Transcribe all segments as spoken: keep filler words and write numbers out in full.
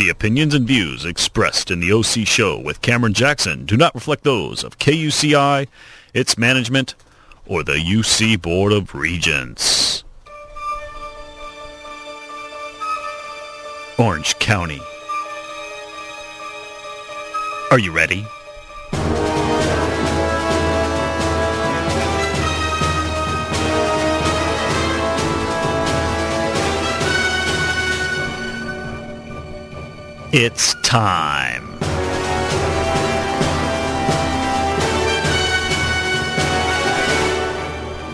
The opinions and views expressed in the O C Show with Cameron Jackson do not reflect those of K U C I, its management, or the U C Board of Regents. Orange County. Are you ready? It's time.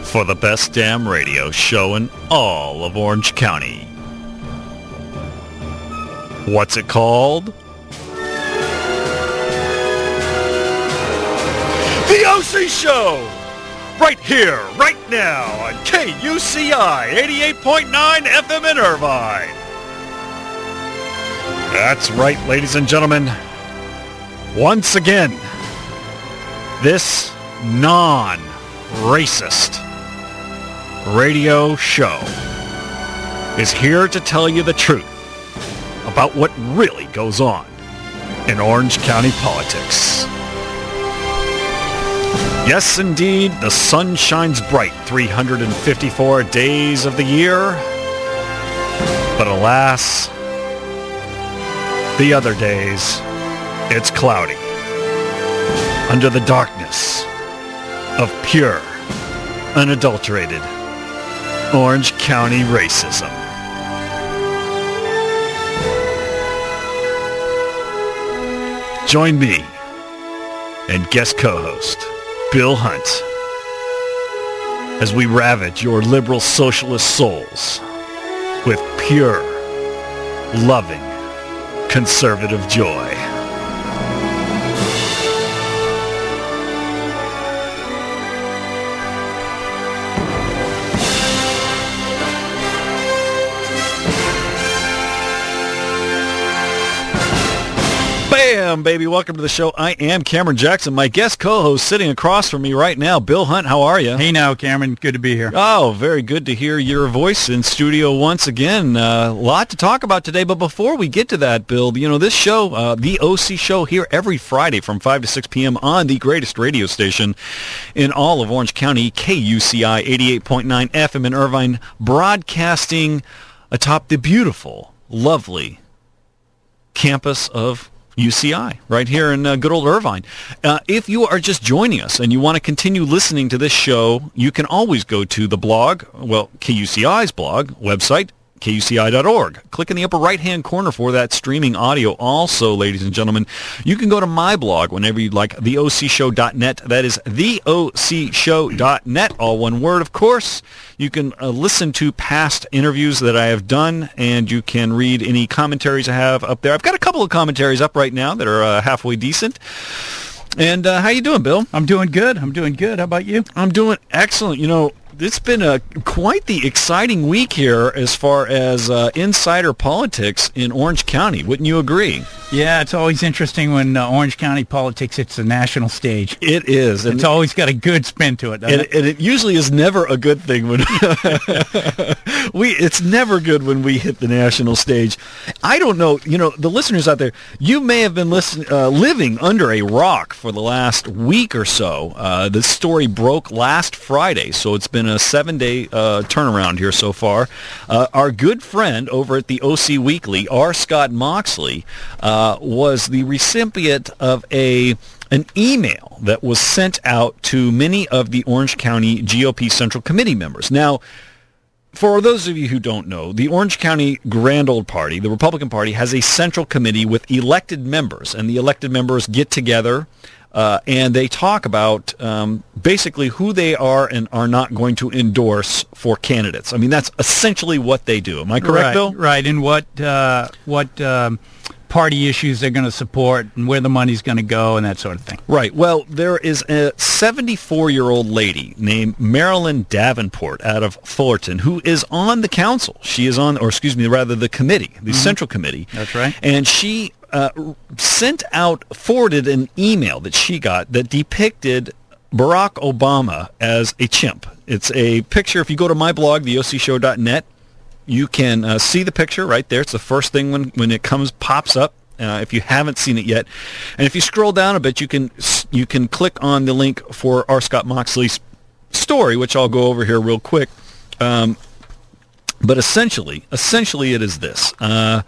For the best damn radio show in all of Orange County. What's it called? The O C Show! Right here, right now on K U C I eighty-eight point nine F M in Irvine. That's right, ladies and gentlemen. Once again, this non-racist radio show is here to tell you the truth about what really goes on in Orange County politics. Yes, indeed, the sun shines bright three hundred fifty-four days of the year, but alas, the other days, it's cloudy, under the darkness of pure, unadulterated Orange County racism. Join me and guest co-host Bill Hunt as we ravage your liberal socialist souls with pure, loving, conservative joy. Bam, baby. Welcome to the show. I am Cameron Jackson. My guest co-host sitting across from me right now, Bill Hunt. How are you? Hey now, Cameron. Good to be here. Oh, very good to hear your voice in studio once again. A uh, lot to talk about today, but before we get to that, Bill, you know, this show, uh, the O C Show, here every Friday from five to six p.m. on the greatest radio station in all of Orange County, K U C I eighty-eight point nine F M in Irvine, broadcasting atop the beautiful, lovely campus of U C I, right here in uh, good old Irvine. Uh, if you are just joining us and you want to continue listening to this show, you can always go to the blog, well, K U C I's blog website, K U C I dot org. Click in the upper right-hand corner for that streaming audio. Also, ladies and gentlemen, you can go to my blog whenever you'd like, the O C show dot net. That is the O C show dot net, all one word, of course. You can uh, listen to past interviews that I have done, and you can read any commentaries I have up there. I've got a couple of commentaries up right now that are uh, halfway decent. And uh, how you doing, Bill? I'm doing good. I'm doing good. How about you? I'm doing excellent. You know, it's been a quite the exciting week here as far as uh, insider politics in Orange County. Wouldn't you agree? Yeah, it's always interesting when uh, Orange County politics hits the national stage. It is. And it's always got a good spin to it, doesn't it? And it usually is never a good thing when we. It's never good when we hit the national stage. I don't know. You know, the listeners out there, you may have been listen, uh, living under a rock for the last week or so. Uh, the story broke last Friday, so it's been a seven-day uh, turnaround here so far. Uh, our good friend over at the O C Weekly, R. Scott Moxley, uh, was the recipient of a an email that was sent out to many of the Orange County G O P Central Committee members. Now, for those of you who don't know, the Orange County Grand Old Party, the Republican Party, has a central committee with elected members, and the elected members get together Uh, and they talk about um, basically who they are and are not going to endorse for candidates. I mean, that's essentially what they do. Am I correct, Bill? Right, right. And what uh, what um, party issues they're going to support and where the money's going to go and that sort of thing. Right. Well, there is a seventy-four-year-old lady named Marilyn Davenport out of Fullerton who is on the council. She is on, or excuse me, rather the committee, the mm-hmm. central committee. That's right. And she Uh, sent out, forwarded an email that she got that depicted Barack Obama as a chimp. It's a picture. If you go to my blog, the O C show dot net, you can uh, see the picture right there. It's the first thing when, when it comes pops up. Uh, if you haven't seen it yet, and if you scroll down a bit, you can you can click on the link for R. Scott Moxley's story, which I'll go over here real quick. Um, but essentially, essentially, it is this, uh,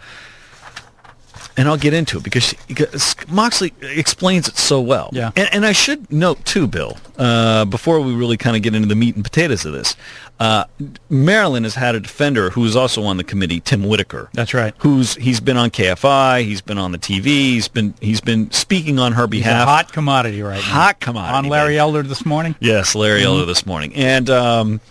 and I'll get into it because, because Moxley explains it so well. Yeah. And, and I should note too, Bill, uh, before we really kind of get into the meat and potatoes of this. Uh, Marilyn has had a defender who is also on the committee, Tim Whitaker. That's right. Who's he's been on K F I, he's been on the T V, he's been he's been speaking on her behalf. He's a hot commodity right now. Hot commodity. On Larry man. Elder this morning. Yes, Larry mm-hmm. Elder this morning, and um,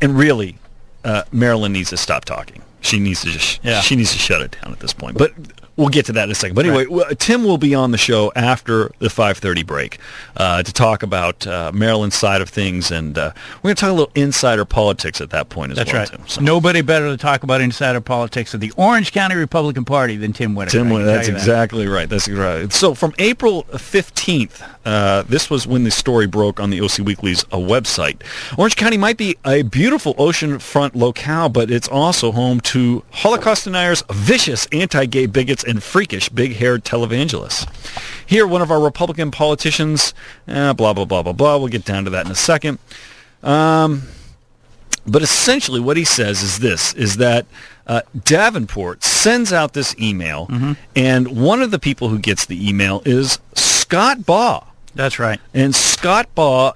and really, uh, Marilyn needs to stop talking. She needs to just yeah. she needs to shut it down at this point. But we'll get to that in a second. But anyway, right. Tim will be on the show after the five thirty break uh, to talk about uh, Maryland's side of things, and uh, we're going to talk a little insider politics at that point as That's well. That's right. Too, so. Nobody better to talk about insider politics of the Orange County Republican Party than Tim Whitaker. Tim Whitaker. That's exactly that. right. That's right. So from April fifteenth, uh, this was when the story broke on the O C Weekly's uh, website. Orange County might be a beautiful oceanfront locale, but it's also home to Holocaust deniers, vicious anti-gay bigots, and freakish big-haired televangelists. Here, one of our Republican politicians, eh, blah, blah, blah, blah, blah. We'll get down to that in a second. Um, but essentially what he says is this, is that uh, Davenport sends out this email, mm-hmm. and one of the people who gets the email is Scott Baugh. That's right. And Scott Baugh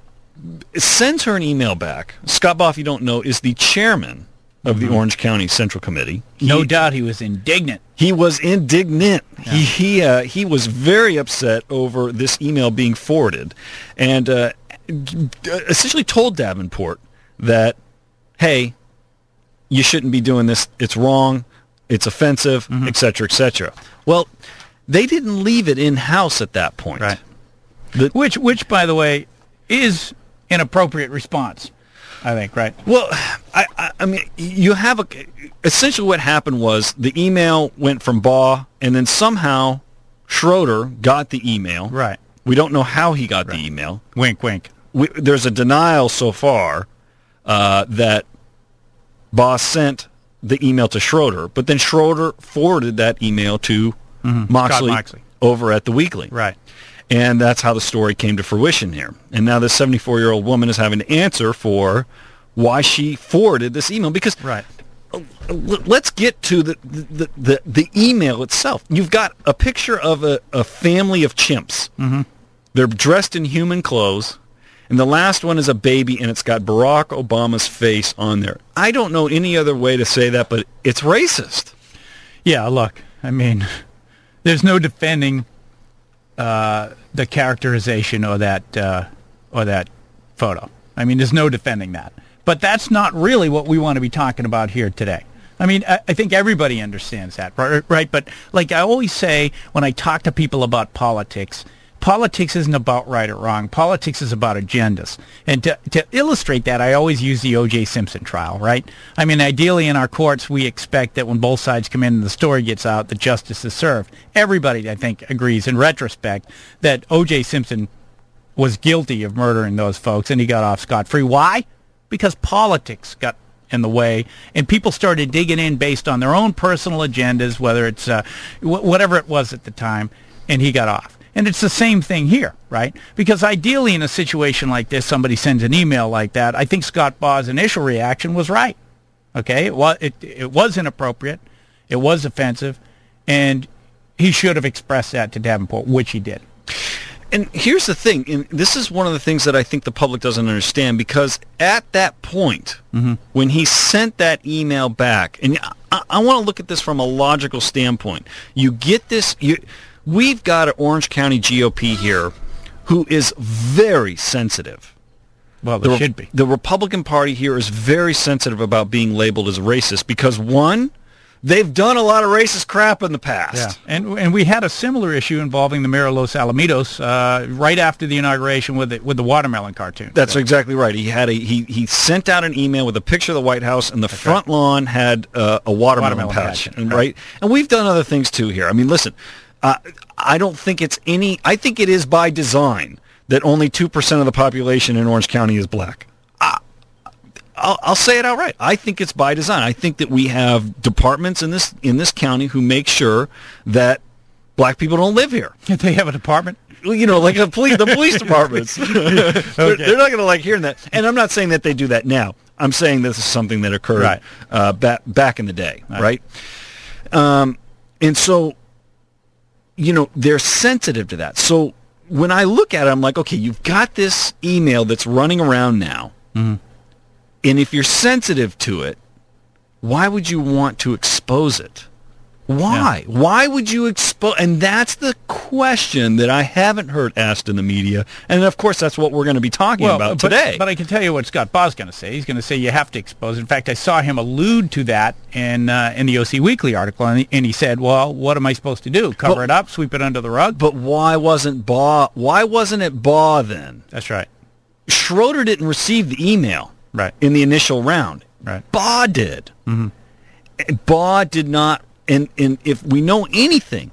sends her an email back. Scott Baugh, if you don't know, is the chairman of the mm-hmm. Orange County Central Committee. He, no doubt he was indignant. He was indignant. Yeah. He he, uh, he was very upset over this email being forwarded and uh, essentially told Davenport that, hey, you shouldn't be doing this. It's wrong. It's offensive, mm-hmm. et cetera, et cetera. Well, they didn't leave it in-house at that point. Right. The, which, which, by the way, is an appropriate response. I think, right. Well, I, I, I mean, you have a... Essentially what happened was the email went from Baugh, and then somehow Schroeder got the email. Right. We don't know how he got right. the email. Wink, wink. We, there's a denial so far uh, that Baugh sent the email to Schroeder, but then Schroeder forwarded that email to mm-hmm. Moxley, Moxley over at the Weekly. Right. And that's how the story came to fruition here. And now this seventy-four-year-old woman is having to answer for why she forwarded this email. Because right. let's get to the, the, the, the email itself. You've got a picture of a, a family of chimps. Mm-hmm. They're dressed in human clothes. And the last one is a baby, and it's got Barack Obama's face on there. I don't know any other way to say that, but it's racist. Yeah, look, I mean, there's no defending... Uh, the characterization or that uh, or that photo. I mean, there's no defending that. But that's not really what we want to be talking about here today. I mean, I, I think everybody understands that, right? right? But like I always say when I talk to people about politics, politics isn't about right or wrong. Politics is about agendas. And to, to illustrate that, I always use the O J. Simpson trial, right? I mean, ideally in our courts, we expect that when both sides come in and the story gets out, the justice is served. Everybody, I think, agrees in retrospect that O J. Simpson was guilty of murdering those folks, and he got off scot-free. Why? Because politics got in the way, and people started digging in based on their own personal agendas, whether it's uh, w- whatever it was at the time, and he got off. And it's the same thing here, right? Because ideally in a situation like this, somebody sends an email like that, I think Scott Baugh's initial reaction was right, okay? It was, it, it was inappropriate, it was offensive, and he should have expressed that to Davenport, which he did. And here's the thing, and this is one of the things that I think the public doesn't understand, because at that point, mm-hmm. when he sent that email back, and I, I want to look at this from a logical standpoint. You get this... you. We've got an Orange County G O P here who is very sensitive. Well, they the, should be. The Republican Party here is very sensitive about being labeled as racist because, one, they've done a lot of racist crap in the past. Yeah. And and we had a similar issue involving the mayor of Los Alamitos uh, right after the inauguration with the, with the watermelon cartoon. That's so. exactly right. He had a he he sent out an email with a picture of the White House, and the That's front right. lawn had uh, a watermelon, watermelon patch. patch and, right? right? And we've done other things, too, here. I mean, listen... Uh, I don't think it's any... I think it is by design that only two percent of the population in Orange County is black. Uh, I'll, I'll say it outright. I think it's by design. I think that we have departments in this in this county who make sure that black people don't live here. They have a department? You know, like the police, the police departments. Okay. they're, they're not going to like hearing that. And I'm not saying that they do that now. I'm saying this is something that occurred right. uh, back back in the day, right? right? Um, and so, you know, they're sensitive to that. So when I look at it, I'm like, okay, you've got this email that's running around now. Mm-hmm. And if you're sensitive to it, why would you want to expose it? Why? Yeah. Why would you expose? And that's the question that I haven't heard asked in the media. And, of course, that's what we're going to be talking well, about but, today. But I can tell you what Scott Baugh's going to say. He's going to say you have to expose it. In fact, I saw him allude to that in uh, in the O C Weekly article, and he, and he said, well, what am I supposed to do? Cover but, it up? Sweep it under the rug? But why wasn't Baugh? Why wasn't it Baugh then? That's right. Schroeder didn't receive the email. Right. In the initial round. Right. Baugh did. Mm-hmm. Baugh did not, and, and if we know anything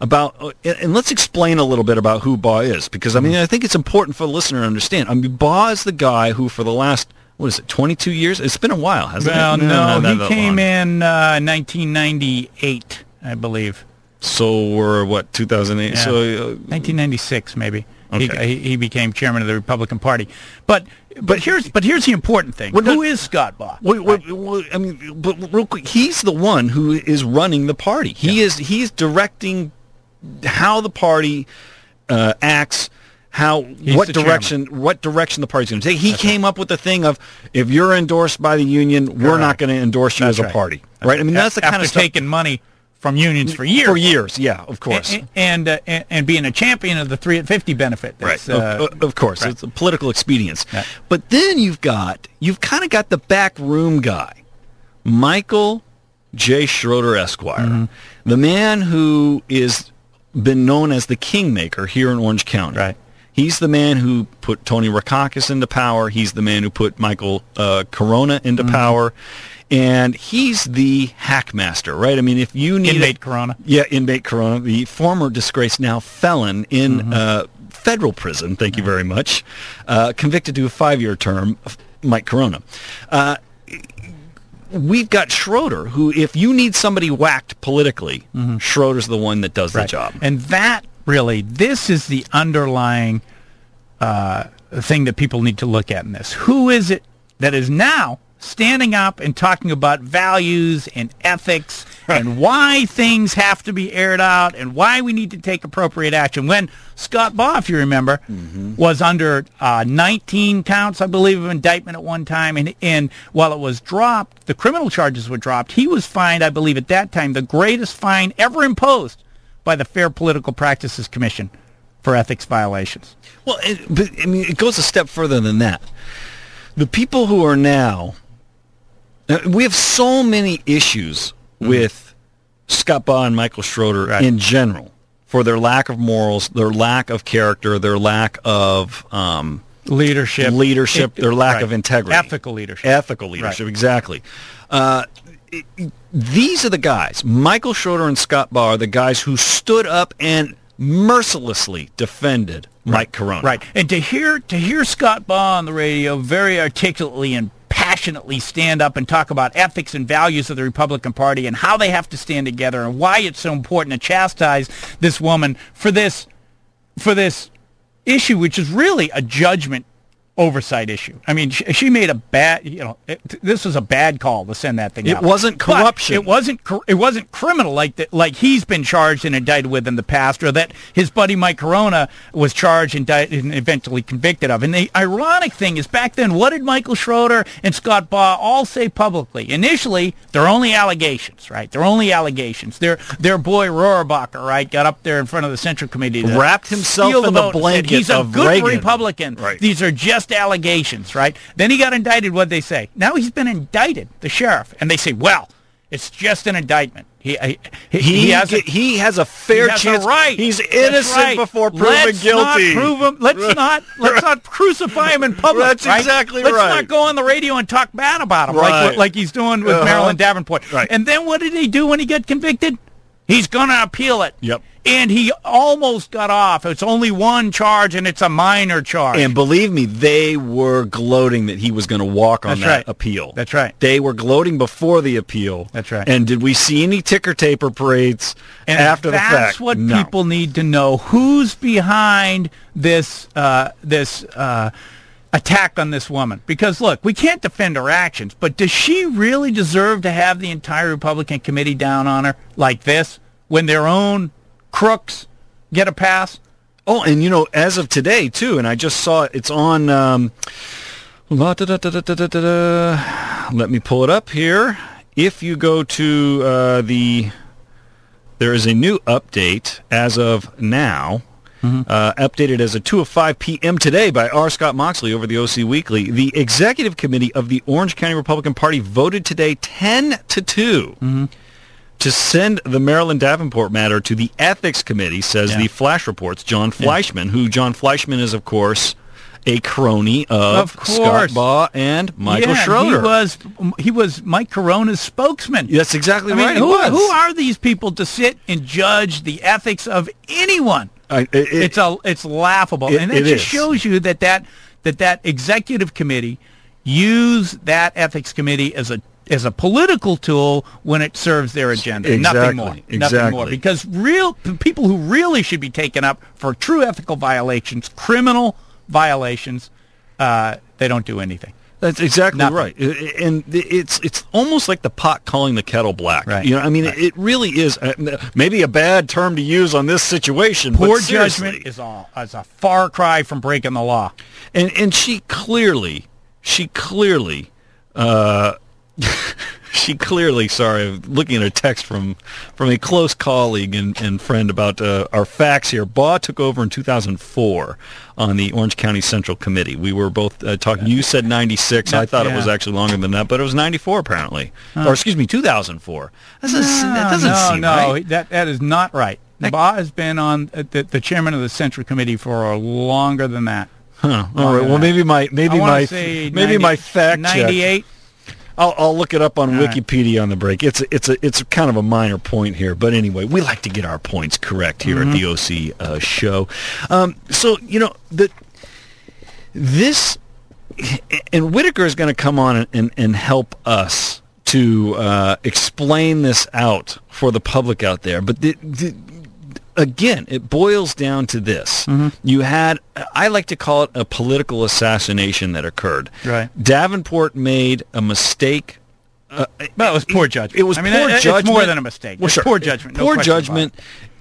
about, and let's explain a little bit about who Baugh is, because, I mean, I think it's important for the listener to understand. I mean, Baugh is the guy who for the last, what is it, twenty-two years? It's been a while, hasn't well, it? Well, no, no he came long. in uh, nineteen ninety-eight, I believe. So we're, what, two thousand eight? Yeah. So, uh, nineteen ninety-six, maybe. Okay. He, he became chairman of the Republican Party. But but here's but here's the important thing. Well, who is Scott Baugh? Well, well, well, I mean, but real quick, he's the one who is running the party. He yeah. is he's directing how the party uh, acts, how he's what direction chairman. what direction the party's going to take. He That's came right. up with the thing of, if you're endorsed by the union, we're right. not going to endorse you That's as right. a party. That's right? I mean, that's the kind After of stuff. Taking money from unions for years. For years, yeah, of course. And and, uh, and, and being a champion of the three at fifty benefit. Right, uh, of, of course. Right. It's a political expedience. Right. But then you've got, you've kind of got the backroom guy, Michael J. Schroeder, Esquire, mm-hmm. the man who is been known as the kingmaker here in Orange County. Right. He's the man who put Tony Rackauckas into power. He's the man who put Michael uh, Carona into mm-hmm. power. And he's the hackmaster, right? I mean, if you need... Inmate a, Corona. Yeah, Inmate Corona, the former disgraced, now felon in mm-hmm. uh, federal prison, thank you very much, uh, convicted to a five-year term, Mike Carona. Uh, we've got Schroeder, who, if you need somebody whacked politically, mm-hmm. Schroeder's the one that does right. the job. And that, really, this is the underlying uh, thing that people need to look at in this. Who is it that is now... standing up and talking about values and ethics right. and why things have to be aired out and why we need to take appropriate action. When Scott Baugh, if you remember, mm-hmm. was under uh, nineteen counts, I believe, of indictment at one time. And, and while it was dropped, the criminal charges were dropped. He was fined, I believe, at that time, the greatest fine ever imposed by the Fair Political Practices Commission for ethics violations. Well, it, but, I mean, it goes a step further than that. The people who are now... We have so many issues mm-hmm. with Scott Baugh and Michael Schroeder right. in general for their lack of morals, their lack of character, their lack of um, leadership, leadership, it, their lack right. of integrity. Ethical leadership. Ethical leadership, right. exactly. Uh, it, it, these are the guys, Michael Schroeder and Scott Baugh, are the guys who stood up and mercilessly defended right. Mike Carona. Right, and to hear, to hear Scott Baugh on the radio very articulately and passionately stand up and talk about ethics and values of the Republican Party and how they have to stand together and why it's so important to chastise this woman for this for this issue, which is really a judgment oversight issue. I mean, she, she made a bad, you know, it, this was a bad call to send that thing out. It wasn't corruption. But it wasn't it wasn't criminal like that, like he's been charged and indicted with in the past, or that his buddy Mike Carona was charged, indicted, and eventually convicted of. And the ironic thing is, back then, what did Michael Schroeder and Scott Baugh all say publicly? Initially, they're only allegations, right? They're only allegations. Their their boy Rohrabacher, right, got up there in front of the Central Committee, wrapped himself in the, the blanket said, he's a of good Reagan. Republican. Right. These are just allegations, right? Then he got indicted. What'd they say? Now he's been indicted, the sheriff, and they say, well, it's just an indictment. He he, he, he, has, a, he has a fair he has chance. A right. He's innocent right. before proven let's guilty. Not prove him, let's not let's not crucify him in public. That's right? exactly let's right. Let's not go on the radio and talk bad about him right. like like he's doing with uh-huh. Marilyn Davenport. Right. And then what did he do when he got convicted? He's going to appeal it. Yep. And he almost got off. It's only one charge, and it's a minor charge. And believe me, they were gloating that he was going to walk on That's that right. appeal. That's right. They were gloating before the appeal. That's right. And did we see any ticker tape parades and after the fact? That's what no. people need to know. Who's behind this uh, this uh, attack on this woman? Because, look, we can't defend her actions, but does she really deserve to have the entire Republican committee down on her like this when their own crooks get a pass? Oh, and you know, as of today, too, and I just saw it, it's on, um, let me pull it up here. If you go to uh, the, there is a new update as of now, mm-hmm. uh, updated as a two oh five p.m. today by R. Scott Moxley over the O C Weekly. The Executive Committee of the Orange County Republican Party voted today ten to two. Mm-hmm. To send the Marilyn Davenport matter to the Ethics Committee, says yeah. the Flash Report's John Fleischman, yeah. who John Fleischman is, of course, a crony of, of Scott Baugh and Michael yeah, Schroeder. He was, he was Mike Corona's spokesman. That's exactly I right. Mean, who, was. who are these people to sit and judge the ethics of anyone? I, it, it's a, it's laughable, it, and it, it just is. shows you that that that that executive committee used that ethics committee as a. as a political tool when it serves their agenda. Exactly. Nothing more. Exactly. Nothing more. Because real people who really should be taken up for true ethical violations, criminal violations, uh, they don't do anything. That's exactly Nothing. right. And it's it's almost like the pot calling the kettle black. Right. You know, I mean, right. it really is maybe a bad term to use on this situation. Poor but judgment is a, is a far cry from breaking the law. And, and she clearly, she clearly... Uh, she clearly, sorry, looking at a text from, from a close colleague and, and friend about uh, our facts here. Baugh took over in two thousand four on the Orange County Central Committee. We were both uh, talking. You said ninety-six. I thought yeah. it was actually longer than that, but it was ninety-four apparently. Huh. Or excuse me, two thousand four. That doesn't, no, that doesn't no, seem no. right. No, that, that is not right. That, Baugh has been on uh, the, the chairman of the Central Committee for longer than that. Huh. All longer right. Well, maybe my maybe my maybe ninety, my fact ninety-eight. Check. I'll, I'll look it up on All Wikipedia right. on the break. It's a, it's a, it's kind of a minor point here, but anyway, we like to get our points correct here mm-hmm. at the O C uh, show. Um, so you know that this, and Whitaker is going to come on and, and, and help us to uh, explain this out for the public out there. But the, the, again, it boils down to this: mm-hmm. you had, I like to call it a political assassination that occurred. Right. Davenport made a mistake. Uh, well, it was poor judgment. It, it was I mean, poor it, judgment. It's more than a mistake. Well, sure. Poor judgment. No poor judgment.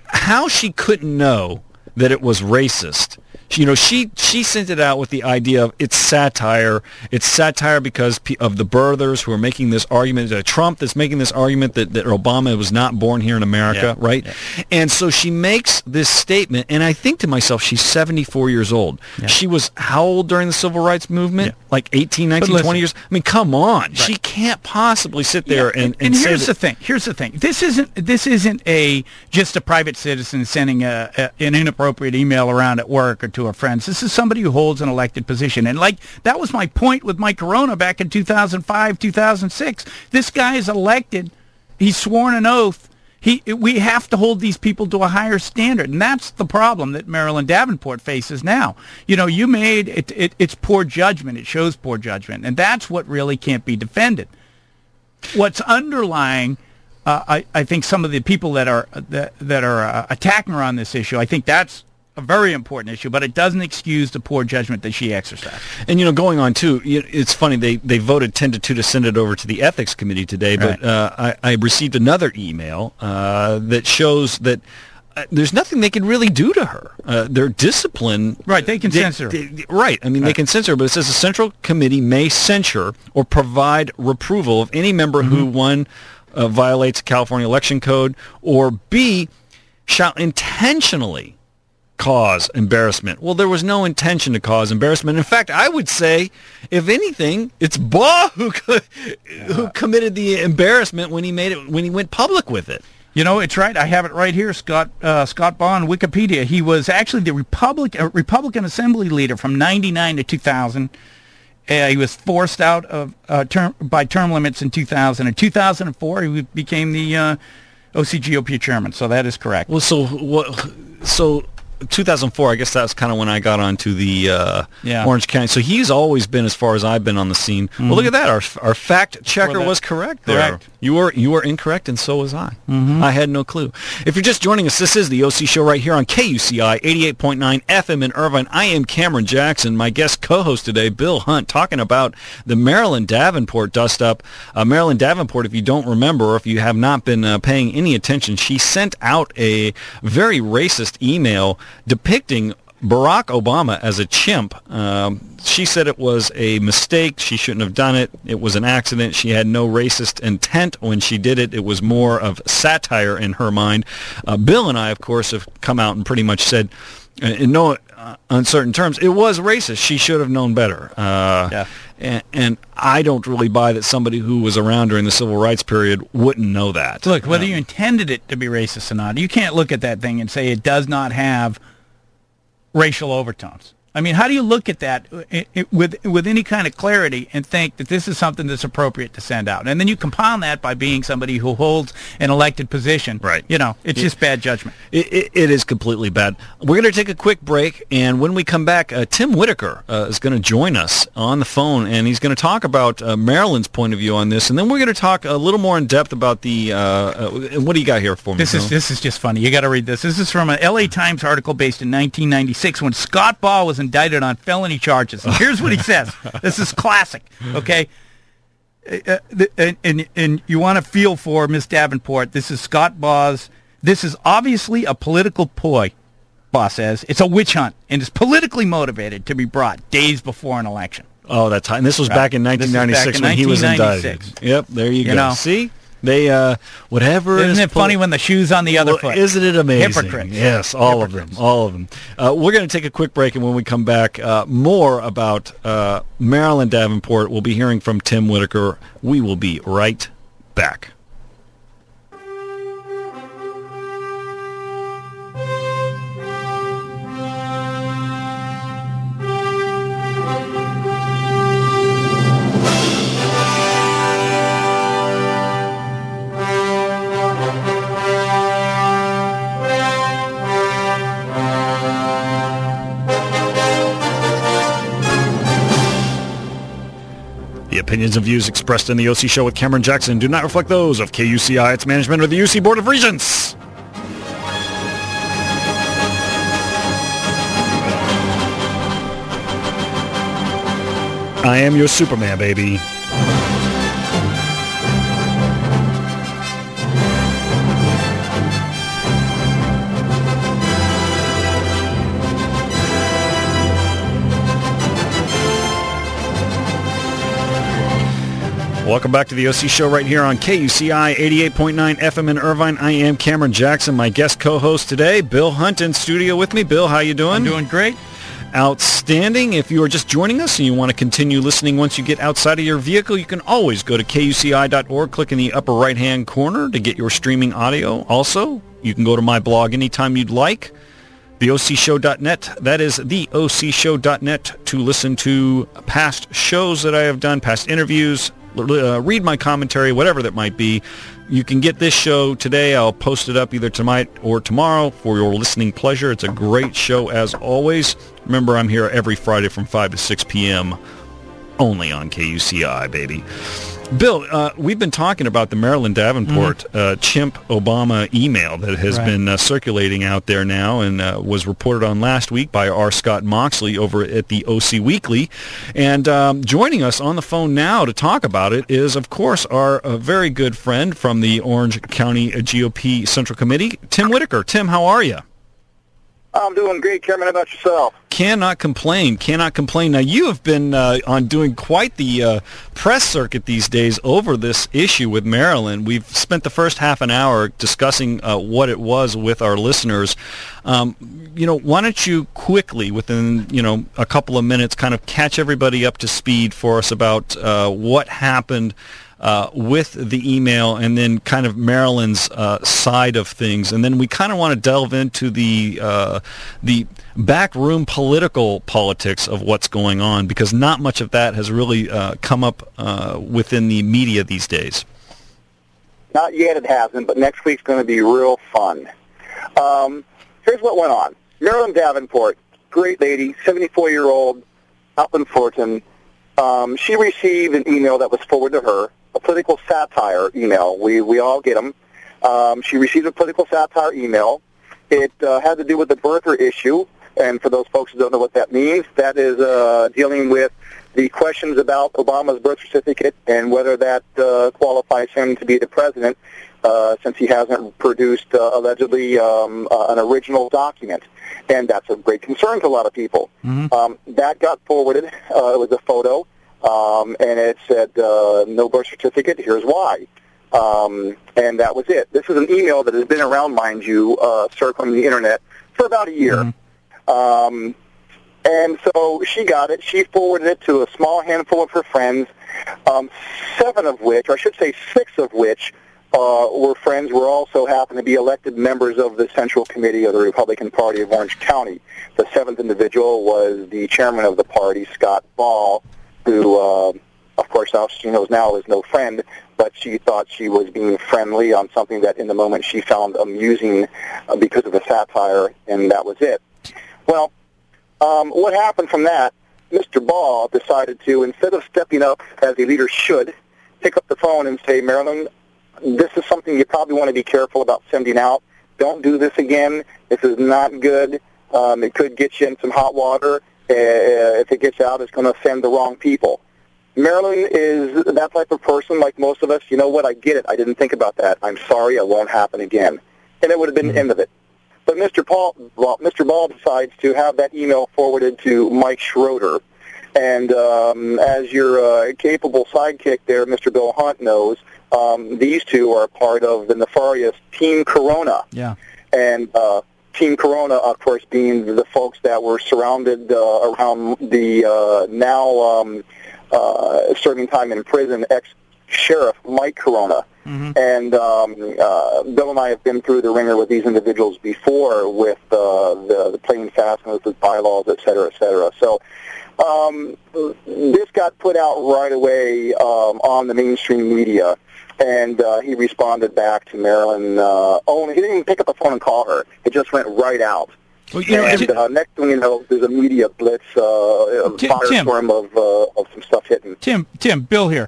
How she couldn't know that it was racist. You know, she she sent it out with the idea of it's satire. It's satire because of the birthers who are making this argument, uh, Trump that's making this argument that, that Obama was not born here in America, yeah, right? Yeah. And so she makes this statement, and I think to myself, she's seventy-four years old. Yeah. She was how old during the Civil Rights Movement? Yeah. Like eighteen, nineteen, listen, twenty years? I mean, come on. Right. She can't possibly sit there yeah. and, and, and say here's that, the thing. Here's the thing. This isn't this isn't a just a private citizen sending a, a, an inappropriate email around at work or to her friends. This is somebody who holds an elected position. And like that was my point with Mike Carona back in two thousand five, two thousand six. This guy is elected. He's sworn an oath. He we have to hold these people to a higher standard. And that's the problem that Marilyn Davenport faces now. You know, you made it, it it's poor judgment. It shows poor judgment. And that's what really can't be defended. What's underlying uh, I, I think some of the people that are that, that are uh, attacking her on this issue, I think that's a very important issue, but it doesn't excuse the poor judgment that she exercised. And, you know, going on, too, it's funny, they, they voted ten to two to send it over to the Ethics Committee today, but right. uh, I, I received another email uh, that shows that uh, there's nothing they can really do to her. Uh, their discipline... Right, they can they, censor. They, right, I mean, right. they can censor, but it says the Central Committee may censure or provide reproval of any member mm-hmm. who, one, uh, violates California Election Code, or, B, shall intentionally... cause embarrassment. Well, there was no intention to cause embarrassment. In fact, I would say, if anything, it's Baugh who co- yeah. who committed the embarrassment when he made it when he went public with it. You know, it's right. I have it right here, Scott uh, Scott Baugh on Wikipedia. He was actually the Republic, uh, Republican Assembly leader from ninety-nine to two thousand. Uh, he was forced out of uh, term by term limits in two thousand. In two thousand four, he became the uh, O C G O P chairman, so that is correct. Well, so what? So two thousand four, I guess that's kind of when I got onto the uh, yeah. Orange County. So he's always been, as far as I've been on the scene. Mm-hmm. Well, look at that. Our our fact checker was correct there. Correct. You were you were incorrect, and so was I. Mm-hmm. I had no clue. If you're just joining us, this is the O C Show right here on K U C I eighty-eight point nine F M in Irvine. I am Cameron Jackson. My guest co-host today, Bill Hunt, talking about the Marilyn Davenport dust-up. Uh, Marilyn Davenport, if you don't remember, or if you have not been uh, paying any attention, she sent out a very racist email depicting Barack Obama as a chimp. Um, she said it was a mistake. She shouldn't have done it. It was an accident. She had no racist intent when she did it. It was more of satire in her mind. Uh, Bill and I, of course, have come out and pretty much said, in no uh, uncertain terms, it was racist. She should have known better. Uh, yeah. and, and I don't really buy that somebody who was around during the civil rights period wouldn't know that. Look, whether um, you intended it to be racist or not, you can't look at that thing and say it does not have racial overtones. I mean, how do you look at that it, it, with with any kind of clarity and think that this is something that's appropriate to send out? And then you compound that by being somebody who holds an elected position. Right. You know, it's it, just bad judgment. It, it, it is completely bad. We're going to take a quick break, and when we come back, uh, Tim Whitaker uh, is going to join us on the phone, and he's going to talk about uh, Marilyn's point of view on this, and then we're going to talk a little more in depth about the uh, uh, what do you got here for me? This is, this is just funny. You got to read this. This is from an L A Times article based in nineteen ninety-six when Scott Baugh was indicted on felony charges. And here's what he says. This is classic, okay? Uh, and, and, and you want to feel for Miss Davenport. This is Scott Baugh's. This is obviously a political ploy, Baugh says. It's a witch hunt, and it's politically motivated to be brought days before an election. Oh, that's high. And this was right. back in nineteen ninety-six back in when nineteen ninety-six. He was indicted. Yep, there you, you go. Know. See? They, uh, whatever Isn't is it poli- funny when the shoe's on the other well, foot? Isn't it amazing? Hypocrites. Yes, all Hypocrites. of them, all of them. Uh, we're going to take a quick break, and when we come back, uh, more about uh, Marilyn Davenport. We'll be hearing from Tim Whitaker. We will be right back. Opinions and views expressed in the O C Show with Cameron Jackson do not reflect those of K U C I, its management, or the U C Board of Regents. I am your Superman, baby. Welcome back to the O C Show right here on K U C I eighty-eight point nine F M in Irvine. I am Cameron Jackson, my guest co-host today, Bill Hunt in studio with me. Bill, how you doing? I'm doing great. Outstanding. If you are just joining us and you want to continue listening once you get outside of your vehicle, you can always go to K U C I dot org, click in the upper right-hand corner to get your streaming audio. Also, you can go to my blog anytime you'd like, the O C show dot net. That is the O C show dot net to listen to past shows that I have done, past interviews, Uh, read my commentary, whatever that might be. You can get this show today. I'll post it up either tonight or tomorrow for your listening pleasure. It's a great show as always. Remember, I'm here every Friday from five to six p.m. only on K U C I, baby. Bill, uh, we've been talking about the Marilyn Davenport mm-hmm. uh, chimp Obama email that has right. been uh, circulating out there now and uh, was reported on last week by R. Scott Moxley over at the O C Weekly. And um, joining us on the phone now to talk about it is, of course, our uh, very good friend from the Orange County G O P Central Committee, Tim Whitaker. Tim, how are you? I'm doing great, Cameron. How about yourself? Cannot complain. Cannot complain. Now, you have been uh, on doing quite the uh, press circuit these days over this issue with Marilyn. We've spent the first half an hour discussing uh, what it was with our listeners. Um, you know, why don't you quickly, within you know a couple of minutes, kind of catch everybody up to speed for us about uh, what happened Uh, with the email and then kind of Marilyn's uh, side of things. And then we kind of want to delve into the uh, the backroom political politics of what's going on, because not much of that has really uh, come up uh, within the media these days. Not yet, it hasn't, but next week's going to be real fun. Um, here's what went on. Marilyn Davenport, great lady, seventy-four-year-old, up in Fullerton. Um, she received an email that was forwarded to her, a political satire email. We we all get them. Um, she received a political satire email. It uh, had to do with the birther issue, and for those folks who don't know what that means, that is uh, dealing with the questions about Obama's birth certificate and whether that uh, qualifies him to be the president, uh, since he hasn't produced uh, allegedly um, uh, an original document. And that's a great concern to a lot of people. Mm-hmm. Um, that got forwarded. Uh, it was a photo, um, and it said, uh, no birth certificate, here's why. Um, and that was it. This is an email that has been around, mind you, uh, circling the Internet for about a year. Mm-hmm. Um, and so she got it. She forwarded it to a small handful of her friends, um, seven of which, or I should say six of which, Uh, were friends were also happen to be elected members of the Central Committee of the Republican Party of Orange County. The seventh individual was the chairman of the party, Scott Baugh, who, uh, of course, now she knows now is no friend, but she thought she was being friendly on something that in the moment she found amusing uh, because of the satire, and that was it. Well, um, what happened from that, Mister Baugh decided to, instead of stepping up as a leader should, pick up the phone and say, Marilyn, this is something you probably want to be careful about sending out. Don't do this again. This is not good. Um, it could get you in some hot water. Uh, if it gets out, it's going to offend the wrong people. Marilyn is that type of person, like most of us. You know what? I get it. I didn't think about that. I'm sorry. It won't happen again. And it would have been the end of it. But Mister Paul, Mister Ball decides to have that email forwarded to Mike Schroeder. And um, as your uh, capable sidekick there, Mister Bill Hunt knows, Um, these two are part of the nefarious Team Corona. Yeah. And uh, Team Corona, of course, being the folks that were surrounded uh, around the uh, now um, uh, serving time in prison ex-sheriff Mike Carona. Mm-hmm. And um, uh, Bill and I have been through the ringer with these individuals before with uh, the, the plain fast and with bylaws, et cetera, et cetera. So um, this got put out right away um, on the mainstream media. And uh, he responded back to Marilyn. Uh, only he didn't even pick up the phone and call her. It just went right out. Well, you know, and it, uh, next thing you know, there's a media blitz, uh, a Tim, firestorm of uh, of some stuff hitting. Tim, Tim, Bill here.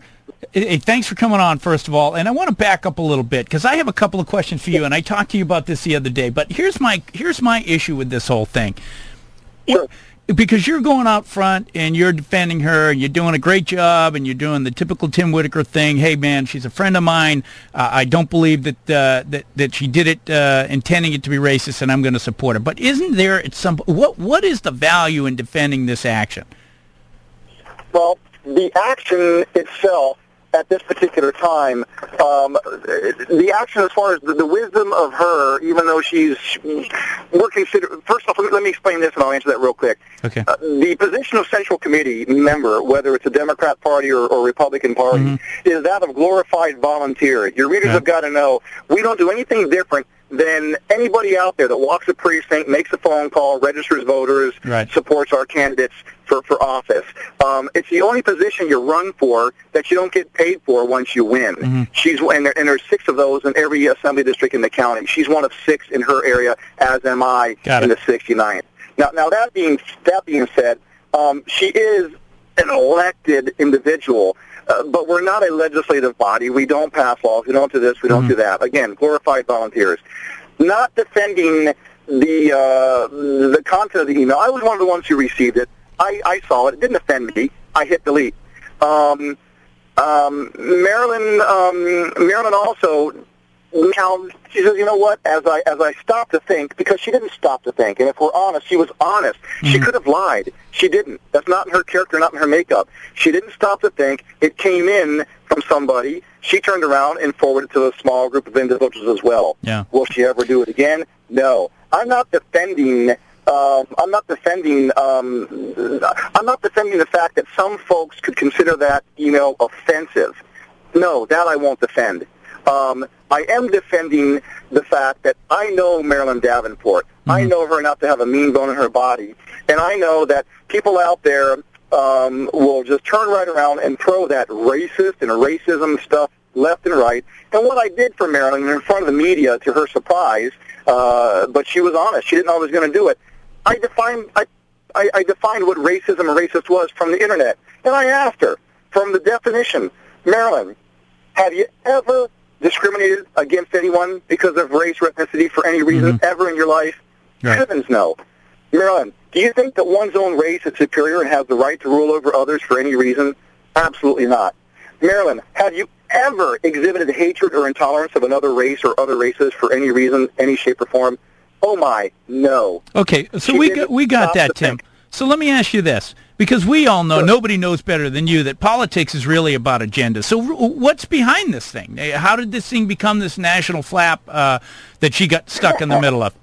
Hey, thanks for coming on, first of all. And I want to back up a little bit because I have a couple of questions for you. And I talked to you about this the other day. But here's my here's my issue with this whole thing. Sure. It, Because you're going out front and you're defending her and you're doing a great job and you're doing the typical Tim Whitaker thing. Hey, man, she's a friend of mine. Uh, I don't believe that uh, that that she did it uh, intending it to be racist, and I'm going to support her. But isn't there at some what what is the value in defending this action? Well, the action itself at this particular time, um, the action as far as the, the wisdom of her, even though she's, we're considered, first off, let me explain this and I'll answer that real quick. Okay. Uh, the position of Central Committee member, whether it's a Democrat Party or, or Republican Party, mm-hmm. is that of glorified volunteer. Your readers yeah. have got to know, we don't do anything different than anybody out there that walks a precinct, makes a phone call, registers voters, right. supports our candidates for, for office. Um, it's the only position you run for that you don't get paid for once you win. Mm-hmm. She's and, there, and there's six of those in every assembly district in the county. She's one of six in her area, as am I got in it. The sixty-ninth. Now, now that being that being said, um, she is an elected individual. Uh, but we're not a legislative body. We don't pass laws. We don't do this. We don't mm-hmm. do that. Again, glorified volunteers. Not defending the uh, the content of the email. I was one of the ones who received it. I, I saw it. It didn't offend me. I hit delete. Um, um, Marilyn, um, Marilyn also, now, she says, you know what, as I as I stopped to think, because she didn't stop to think, and if we're honest, she was honest. Mm-hmm. She could have lied. She didn't. That's not in her character, not in her makeup. She didn't stop to think. It came in from somebody. She turned around and forwarded to a small group of individuals as well. Yeah. Will she ever do it again? No. I'm not defending... Uh, I'm not defending. Um, I'm not defending the fact that some folks could consider that email offensive. No, that I won't defend. Um, I am defending the fact that I know Marilyn Davenport. Mm-hmm. I know her not to have a mean bone in her body, and I know that people out there um, will just turn right around and throw that racist and racism stuff left and right. And what I did for Marilyn in front of the media, to her surprise, uh, but she was honest. She didn't know I was going to do it. I defined I, I, I defined what racism and racist was from the Internet. And I asked her, from the definition, Marilyn, have you ever discriminated against anyone because of race or ethnicity for any reason mm-hmm. ever in your life? Right. Heavens no. Marilyn, do you think that one's own race is superior and has the right to rule over others for any reason? Absolutely not. Marilyn, have you ever exhibited hatred or intolerance of another race or other races for any reason, any shape or form? Oh, my, no. Okay, so we got, we got that, Tim. Think. So let me ask you this, because we all know, sure. nobody knows better than you, that politics is really about agenda. So what's behind this thing? How did this thing become this national flap uh, that she got stuck in the middle of?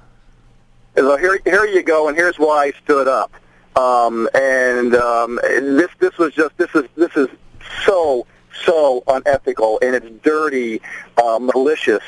So here, here you go, and here's why I stood up. Um, and um, this, this was just, this is, this is so, so unethical, and it's dirty, uh, malicious,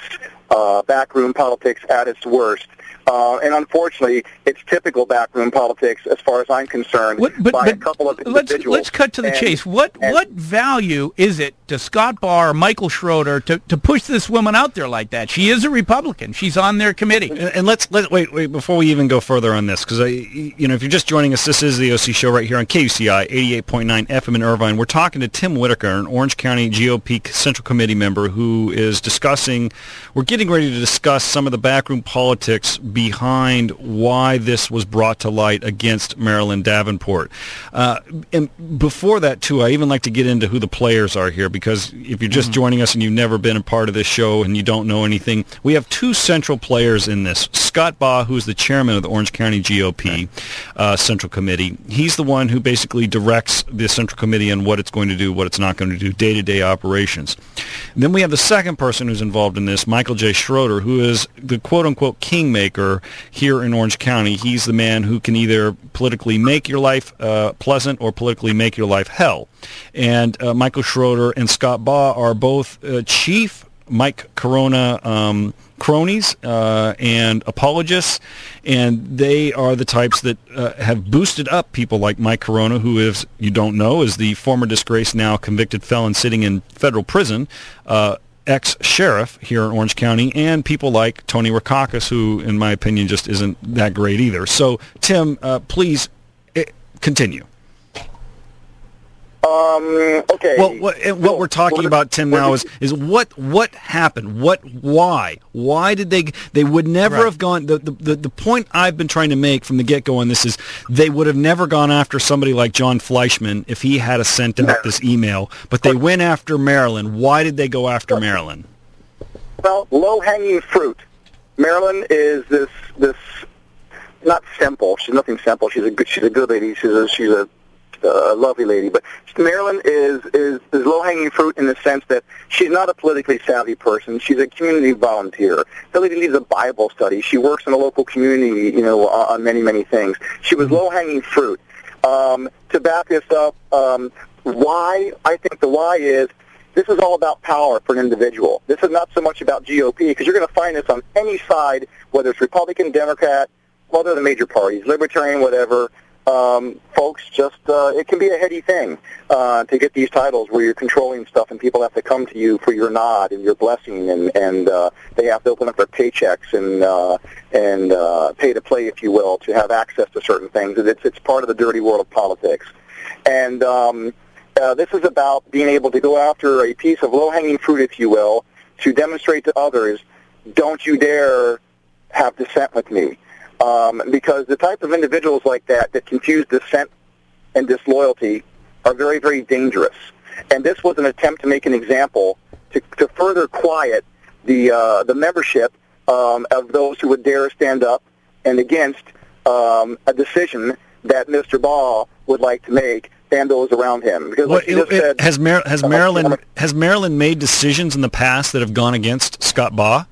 uh, backroom politics at its worst. Uh, and unfortunately, it's typical backroom politics, as far as I'm concerned, what, but, by but a couple of individuals. Let's, let's cut to the and, chase. What and, what value is it to Scott Baugh or Michael Schroeder to, to push this woman out there like that? She is a Republican. She's on their committee. And, and let's let wait wait before we even go further on this, because I you know if you're just joining us, this is the O C Show right here on K U C I eighty-eight point nine F M in Irvine. We're talking to Tim Whitaker, an Orange County G O P Central Committee member, who is discussing. We're getting ready to discuss some of the backroom politics behind why this was brought to light against Marilyn Davenport. Uh, and before that, too, I even like to get into who the players are here, because if you're just mm-hmm. joining us and you've never been a part of this show and you don't know anything, we have two central players in this. Scott Baugh, who's the chairman of the Orange County G O P uh, Central Committee. He's the one who basically directs the Central Committee on what it's going to do, what it's not going to do, day-to-day operations. And then we have the second person who's involved in this, Michael J. Schroeder, who is the quote-unquote kingmaker here in Orange County. He's the man who can either politically make your life uh, pleasant or politically make your life hell. And uh, Michael Schroeder and Scott Baugh are both uh, chief Mike Carona um, cronies uh, and apologists, and they are the types that uh, have boosted up people like Mike Carona, who, if you don't know, is the former disgraced, now convicted felon sitting in federal prison, uh, ex-sheriff here in Orange County, and people like Tony Rackauckas, who, in my opinion, just isn't that great either. So, Tim, uh, please it, continue. Um, okay. Well, what, what well, we're talking well, about, Tim, well, now is, is what what happened? What? Why? Why did they? They would never right. have gone. The, the the point I've been trying to make from the get-go on this is they would have never gone after somebody like John Fleischman if he had a sent out no. this email. But they went after Marilyn. Why did they go after Marilyn? Well, low-hanging fruit. Marilyn is this this not simple. She's nothing simple. She's a good, she's a good lady. She's a, she's a a uh, lovely lady, but Marilyn is, is, is low-hanging fruit in the sense that she's not a politically savvy person. She's a community volunteer. The lady leads a Bible study. She works in a local community, you know, on many, many things. She was low-hanging fruit. Um, to back this up, um, why, I think the why is this is all about power for an individual. This is not so much about G O P, because you're going to find this on any side, whether it's Republican, Democrat, well, they're the major parties, Libertarian, whatever. Um, folks, just uh, it can be a heady thing uh, to get these titles where you're controlling stuff and people have to come to you for your nod and your blessing, and, and uh, they have to open up their paychecks and uh, and uh, pay to play, if you will, to have access to certain things. And it's, it's part of the dirty world of politics. And um, uh, this is about being able to go after a piece of low-hanging fruit, if you will, to demonstrate to others, don't you dare have dissent with me. Um, because the type of individuals like that that confuse dissent and disloyalty are very, very dangerous. And this was an attempt to make an example to, to further quiet the uh, the membership um, of those who would dare stand up and against um, a decision that Mister Baugh would like to make and those around him. Because like well, you it, just said, has Mar- has uh, Marilyn has Marilyn made decisions in the past that have gone against Scott Baugh?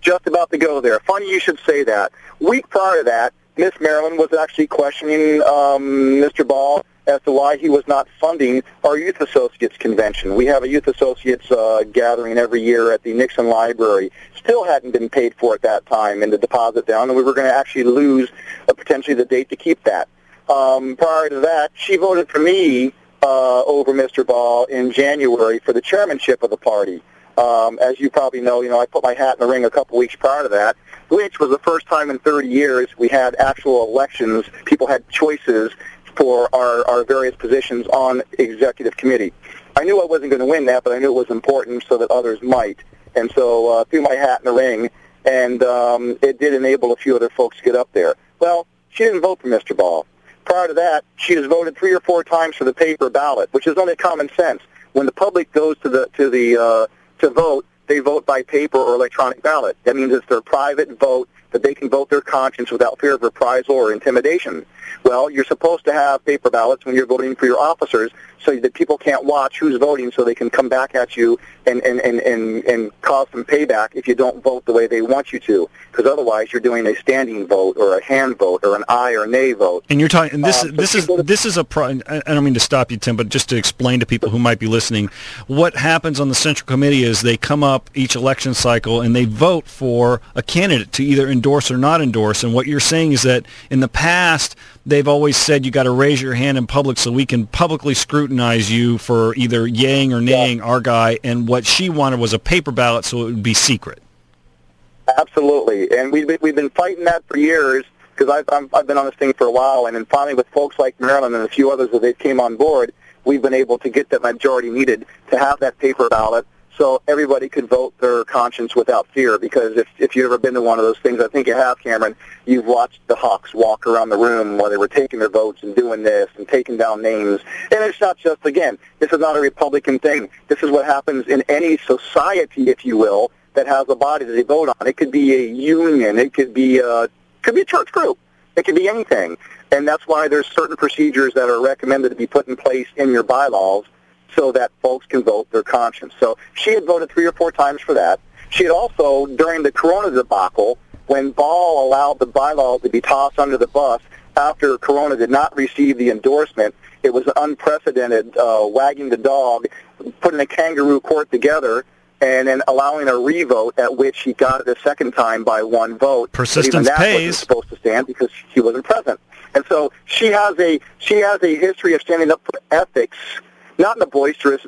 Just about to go there. Funny you should say that. Week prior to that, Miss Marilyn was actually questioning um, Mister Ball as to why he was not funding our Youth Associates Convention. We have a Youth Associates uh, gathering every year at the Nixon Library. Still hadn't been paid for at that time, and the deposit down, and we were going to actually lose uh, potentially the date to keep that. Um, prior to that, she voted for me uh, over Mister Baugh in January for the chairmanship of the party. Um, as you probably know, you know, I put my hat in the ring a couple weeks prior to that, which was the first time in thirty years we had actual elections. People had choices for our, our various positions on executive committee. I knew I wasn't going to win that, but I knew it was important so that others might. And so uh, threw my hat in the ring, and um, it did enable a few other folks to get up there. Well, she didn't vote for Mister Ball. Prior to that, she has voted three or four times for the paper ballot, which is only common sense. When the public goes to the to the uh, to vote, they vote by paper or electronic ballot. That means it's their private vote, that they can vote their conscience without fear of reprisal or intimidation. Well, you're supposed to have paper ballots when you're voting for your officers so that people can't watch who's voting, so they can come back at you and, and, and, and, and cause some payback if you don't vote the way they want you to, because otherwise you're doing a standing vote or a hand vote or an aye or nay vote. And you're talking, and this, uh, this, so is, to, this is a pro- I don't mean to stop you, Tim, but just to explain to people who might be listening, what happens on the Central Committee is they come up each election cycle and they vote for a candidate to either endorse or not endorse. And what you're saying is that in the past, they've always said you got to raise your hand in public so we can publicly scrutinize you for either yaying or naying yeah. our guy, and what she wanted was a paper ballot so it would be secret. Absolutely, and we've been, we've been fighting that for years, because I've, I've, I've been on this thing for a while, and then finally with folks like Marilyn and a few others that they came on board, we've been able to get that majority needed to have that paper ballot so everybody could vote their conscience without fear, because if if you've ever been to one of those things, I think you have, Cameron, you've watched the hawks walk around the room while they were taking their votes and doing this and taking down names. And it's not just, again, this is not a Republican thing. This is what happens in any society, if you will, that has a body that they vote on. It could be a union. It could be a, could be a church group. It could be anything. And that's why there's certain procedures that are recommended to be put in place in your bylaws, so that folks can vote their conscience. So she had voted three or four times for that. She had also, during the Corona debacle, when Ball allowed the bylaws to be tossed under the bus after Corona did not receive the endorsement, it was unprecedented, uh, wagging the dog, putting a kangaroo court together, and then allowing a revote at which he got it a second time by one vote. Persistence that pays. Wasn't supposed to stand because she wasn't present. And so she has a she has a history of standing up for ethics, not in a boisterous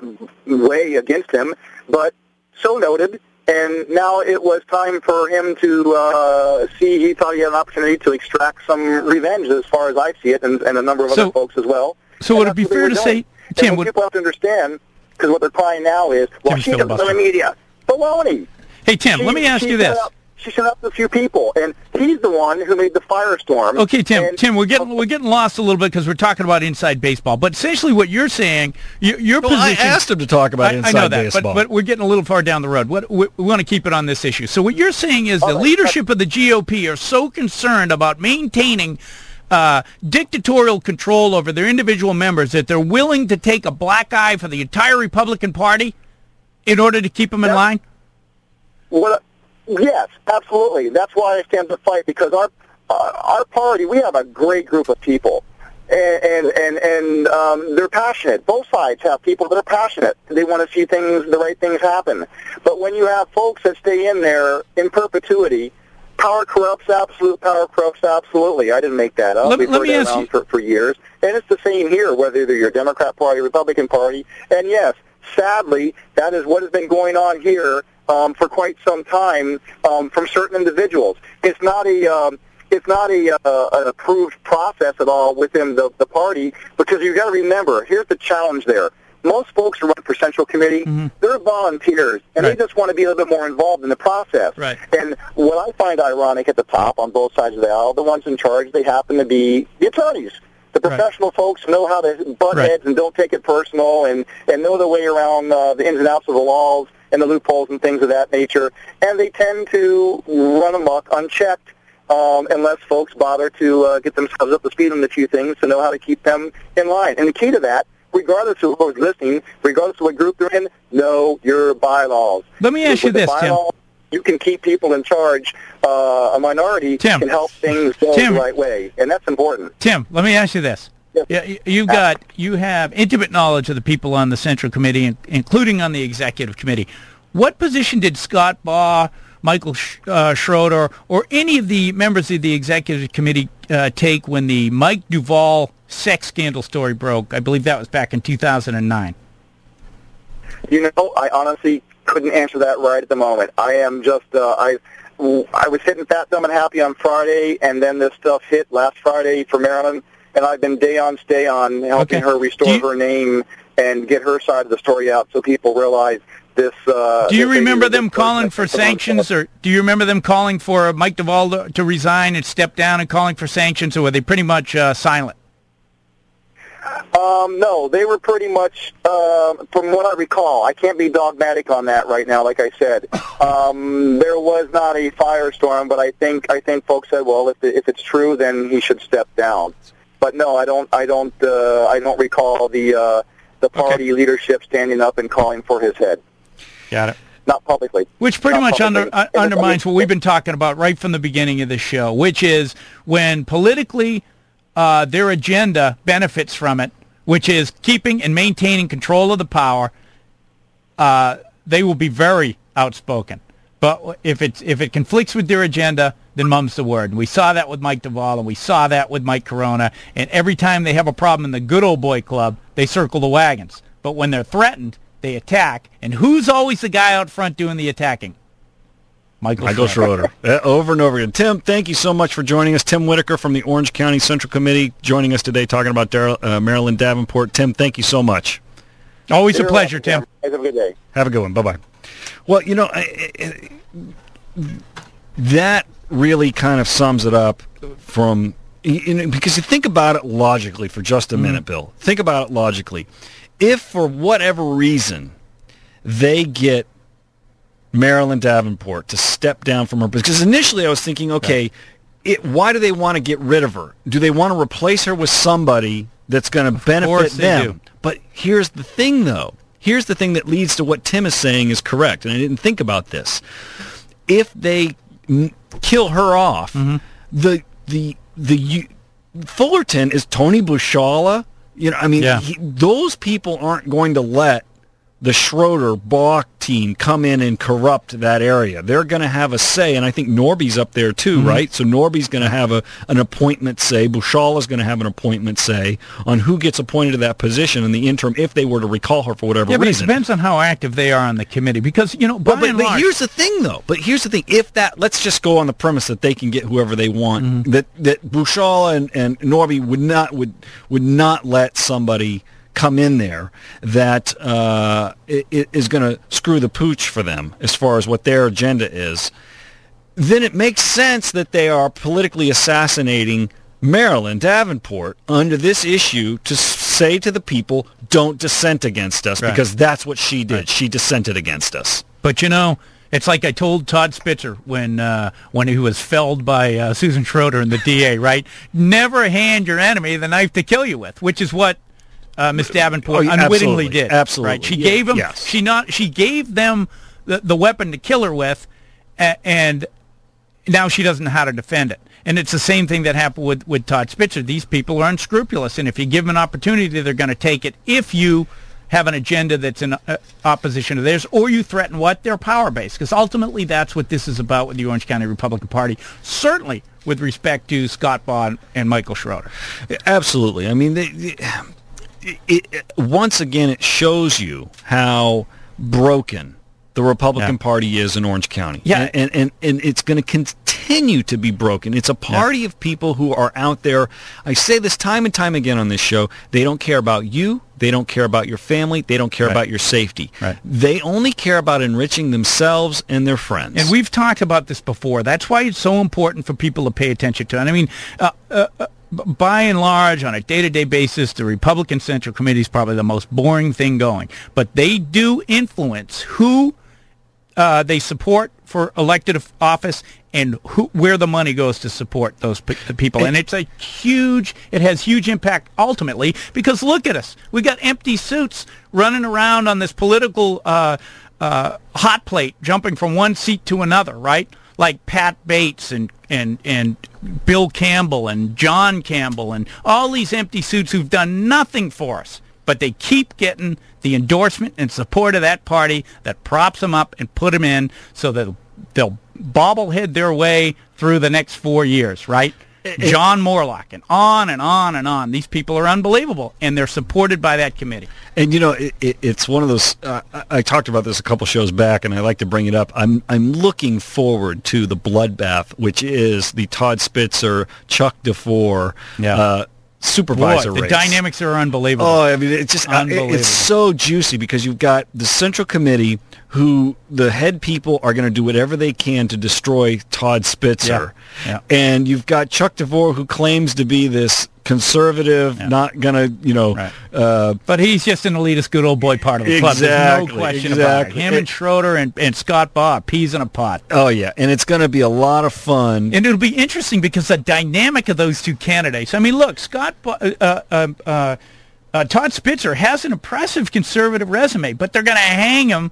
way against him, but so noted. And now it was time for him to uh, see, he thought he had an opportunity to extract some revenge, as far as I see it, and, and a number of so, other folks as well. So and would it be fair to doing. say, Tim, and what would, people have to understand, because what they're crying now is, well, Tim's she doesn't know the media. Baloney. Hey, Tim, she, let me ask you this. Up, she shut up a few people, and he's the one who made the firestorm. Okay, Tim, and, Tim, we're getting we're getting lost a little bit because we're talking about inside baseball. But essentially, what you're saying, your, your well, position. I asked him to talk about I, inside I know that, baseball, but, but we're getting a little far down the road. What we, we want to keep it on this issue. So what you're saying is the leadership of the G O P are so concerned about maintaining Uh, dictatorial control over their individual members that they're willing to take a black eye for the entire Republican Party in order to keep them in line? What? Yes, absolutely. That's why I stand to fight, because our uh, our party, we have a great group of people, and and and, and um, they're passionate. Both sides have people that are passionate. They want to see things, the right things happen. But when you have folks that stay in there in perpetuity, power corrupts, absolute power corrupts, absolutely. I didn't make that up. Let, We've let heard me that around for, for years. And it's the same here, whether you're Democrat Party, Republican Party. And yes, sadly, that is what has been going on here um, for quite some time um, from certain individuals. It's not a... Um, It's not a uh, an approved process at all within the, the party, because you've got to remember, here's the challenge there. Most folks who run for Central Committee, mm-hmm. they're volunteers, and right. they just want to be a little bit more involved in the process. Right. And what I find ironic at the top on both sides of the aisle, the ones in charge, they happen to be the attorneys. The professional right. folks know how to butt right. heads and don't take it personal, and, and know their way around uh, the ins and outs of the laws and the loopholes and things of that nature, and they tend to run amok unchecked. Um, unless folks bother to uh, get themselves up to speed on a few things to know how to keep them in line. And the key to that, regardless of who's listening, regardless of what group they're in, know your bylaws. Let me ask With you this, bylaws, Tim. You can keep people in charge. Uh, a minority Tim. can help things go Tim. the right way, and that's important. Tim, let me ask you this. Yes. Yeah, you've got, you have intimate knowledge of the people on the Central Committee, including on the Executive Committee. What position did Scott Baugh, Michael uh, Schroeder, or any of the members of the Executive Committee uh, take when the Mike Duval sex scandal story broke. I believe that was back in two thousand nine. You know, I honestly couldn't answer that right at the moment. I am just, uh, I I was hitting Fat, Dumb, and Happy on Friday, and then this stuff hit last Friday for Marilyn, and I've been day on, stay on, helping okay. her restore you, her name and get her side of the story out so people realize this. Uh, do you remember them calling for sanctions, or do you remember them calling for Mike Duval to resign and step down and calling for sanctions, or were they pretty much uh, silent? Um, no, they were pretty much, uh, from what I recall, I can't be dogmatic on that right now, like I said. Um, there was not a firestorm, but I think I think folks said, well, if if it's true, then he should step down. But no, I don't I don't uh, I don't recall the uh, the party okay. leadership standing up and calling for his head. Got it. Not publicly. Which pretty Not much under, uh, undermines what we've been talking about right from the beginning of the show, which is when politically Uh, their agenda benefits from it, which is keeping and maintaining control of the power, uh, they will be very outspoken. But if it's if it conflicts with their agenda, then mum's the word. And we saw that with Mike Duval, and we saw that with Mike Carona. And every time they have a problem in the good old boy club, they circle the wagons. But when they're threatened, they attack. And who's always the guy out front doing the attacking? Michael, Michael Schroeder. Schroeder. Over and over again. Tim, thank you so much for joining us. Tim Whitaker from the Orange County Central Committee joining us today talking about Dar- uh, Marilyn Davenport. Tim, thank you so much. Always You're a pleasure, right. Tim. Have a good day. Have a good one. Bye-bye. Well, you know, I, I, that really kind of sums it up from, you know, because you think about it logically for just a mm-hmm. minute, Bill. Think about it logically. If for whatever reason they get Marilyn Davenport to step down from her, because initially I was thinking, okay, it, why do they want to get rid of her? Do they want to replace her with somebody that's going to benefit them? Do. But here's the thing, though. Here's the thing that leads to what Tim is saying is correct, and I didn't think about this. If they n- kill her off, mm-hmm. the the the you, Fullerton is Tony Bushala. You know, I mean, yeah. he, those people aren't going to let the Schroeder Baugh team come in and corrupt that area. They're going to have a say, and I think Norby's up there too, mm-hmm. right? So Norby's going to have a an appointment say. Bushala's going to have an appointment say on who gets appointed to that position in the interim if they were to recall her for whatever yeah, but reason. It depends on how active they are on the committee because, you know, by but, but, and large, but here's the thing, though. But here's the thing. If that, let's just go on the premise that they can get whoever they want, mm-hmm. that, that Bushala and, and Norby would not, would, would not let somebody come in there that uh, is going to screw the pooch for them as far as what their agenda is, then it makes sense that they are politically assassinating Marilyn Davenport under this issue to say to the people, don't dissent against us, right. because that's what she did. Right. She dissented against us. But, you know, it's like I told Todd Spitzer when uh, when he was felled by uh, Susan Schroeder and the D A, right? Never hand your enemy the knife to kill you with, which is what Uh, Miss Davenport oh, unwittingly absolutely. did. Absolutely, right? She yeah. gave them. Yes. She not. She gave them the, the weapon to kill her with, a, and now she doesn't know how to defend it. And it's the same thing that happened with, with Todd Spitzer. These people are unscrupulous, and if you give them an opportunity, they're going to take it. If you have an agenda that's in uh, opposition to theirs, or you threaten what? Their power base, because ultimately that's what this is about with the Orange County Republican Party. Certainly, with respect to Scott Baugh and Michael Schroeder. Absolutely. I mean, they. they It, it, once again, it shows you how broken the Republican yeah. Party is in Orange County. Yeah. And, and, and, and it's going to continue to be broken. It's a party yeah. of people who are out there. I say this time and time again on this show. They don't care about you. They don't care about your family. They don't care right. about your safety. Right. They only care about enriching themselves and their friends. And we've talked about this before. That's why it's so important for people to pay attention to. And I mean, uh, uh, uh, by and large, on a day-to-day basis, the Republican Central Committee is probably the most boring thing going. But they do influence who uh, they support for elected office and who, where the money goes to support those p- people. And it's a huge, it has huge impact ultimately because look at us. We got empty suits running around on this political uh, uh, hot plate, jumping from one seat to another, right? Like Pat Bates and, and and Bill Campbell and John Campbell and all these empty suits who've done nothing for us. But they keep getting the endorsement and support of that party that props them up and put them in so that they'll bobblehead their way through the next four years, right? John Morlock, and on and on and on. These people are unbelievable, and they're supported by that committee. And, you know, it, it, it's one of those uh, – I talked about this a couple shows back, and I like to bring it up. I'm I'm looking forward to the bloodbath, which is the Todd Spitzer, Chuck DeFore yeah. – uh, supervisor Boy, the race. The dynamics are unbelievable. Oh, I mean, it's just uh, it's so juicy because you've got the Central Committee who the head people are going to do whatever they can to destroy Todd Spitzer. Yeah. Yeah. And you've got Chuck DeVore who claims to be this conservative, yeah. not going to, you know. Right. Uh, but he's just an elitist good old boy part of the club. Exactly, There's no question exactly. about it. Him it, and Schroeder and, and Scott Baugh, peas in a pot. Oh, yeah, and it's going to be a lot of fun. And it'll be interesting because the dynamic of those two candidates. I mean, look, Scott Baugh, uh, uh, uh, uh, Todd Spitzer has an impressive conservative resume, but they're going to hang him